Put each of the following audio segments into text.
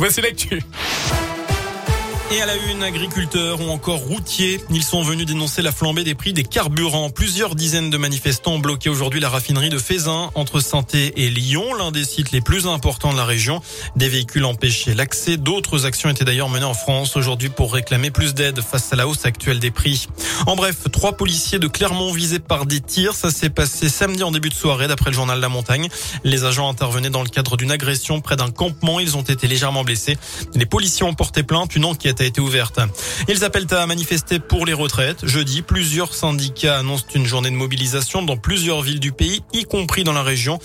Voici l'actu. Et à la une, agriculteurs ou encore routiers, ils sont venus dénoncer la flambée des prix des carburants. Plusieurs dizaines de manifestants ont bloqué aujourd'hui la raffinerie de Fézin, entre Saint-Thé et Lyon, l'un des sites les plus importants de la région. Des véhicules empêchaient l'accès. D'autres actions étaient d'ailleurs menées en France aujourd'hui pour réclamer plus d'aide face à la hausse actuelle des prix. En bref, 3 policiers de Clermont visés par des tirs. Ça s'est passé samedi en début de soirée, d'après le journal La Montagne. Les agents intervenaient dans le cadre d'une agression près d'un campement. Ils ont été légèrement blessés. Les policiers ont porté plainte. Une enquête a été ouverte. Ils appellent à manifester pour les retraites. Jeudi, plusieurs syndicats annoncent une journée de mobilisation dans plusieurs villes du pays, y compris dans la région.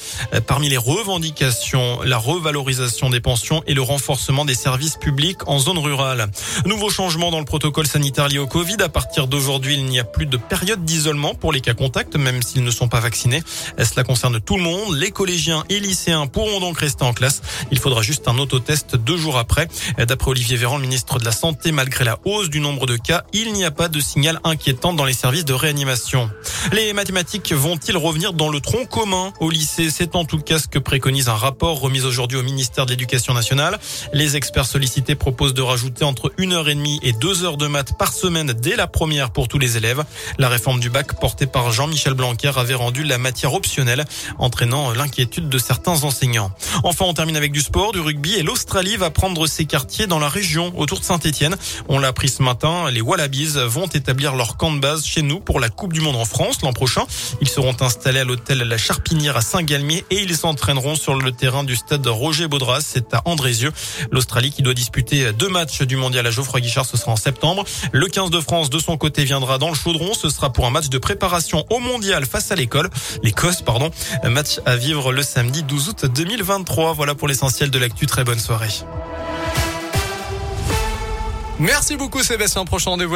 Parmi les revendications, la revalorisation des pensions et le renforcement des services publics en zone rurale. Nouveau changement dans le protocole sanitaire lié au Covid. À partir d'aujourd'hui, il n'y a plus de période d'isolement pour les cas contacts, même s'ils ne sont pas vaccinés. Cela concerne tout le monde. Les collégiens et lycéens pourront donc rester en classe. Il faudra juste un autotest 2 jours après. D'après Olivier Véran, le ministre de la Santé, malgré la hausse du nombre de cas, il n'y a pas de signal inquiétant dans les services de réanimation. Les mathématiques vont-ils revenir dans le tronc commun au lycée? C'est en tout cas ce que préconise un rapport remis aujourd'hui au ministère de l'Éducation nationale. Les experts sollicités proposent de rajouter entre 1h30 et 2h de maths par semaine dès la première pour tous les élèves. La réforme du bac portée par Jean-Michel Blanquer avait rendu la matière optionnelle, entraînant l'inquiétude de certains enseignants. Enfin, on termine avec du sport, du rugby, et l'Australie va prendre ses quartiers dans la région autour de Saint-Étienne. On l'a appris ce matin, les Wallabies vont établir leur camp de base chez nous pour la Coupe du Monde en France l'an prochain. Ils seront installés à l'hôtel La Charpinière à Saint-Galmier et ils s'entraîneront sur le terrain du stade Roger Baudras, c'est à Andrézieux. L'Australie qui doit disputer 2 matchs du mondial à Geoffroy-Guichard, ce sera en septembre. Le 15 de France de son côté viendra dans le chaudron, ce sera pour un match de préparation au mondial face à l'Écosse. Match à vivre le samedi 12 août 2023. Voilà pour l'essentiel de l'actu, très bonne soirée. Merci beaucoup Sébastien, prochain rendez-vous.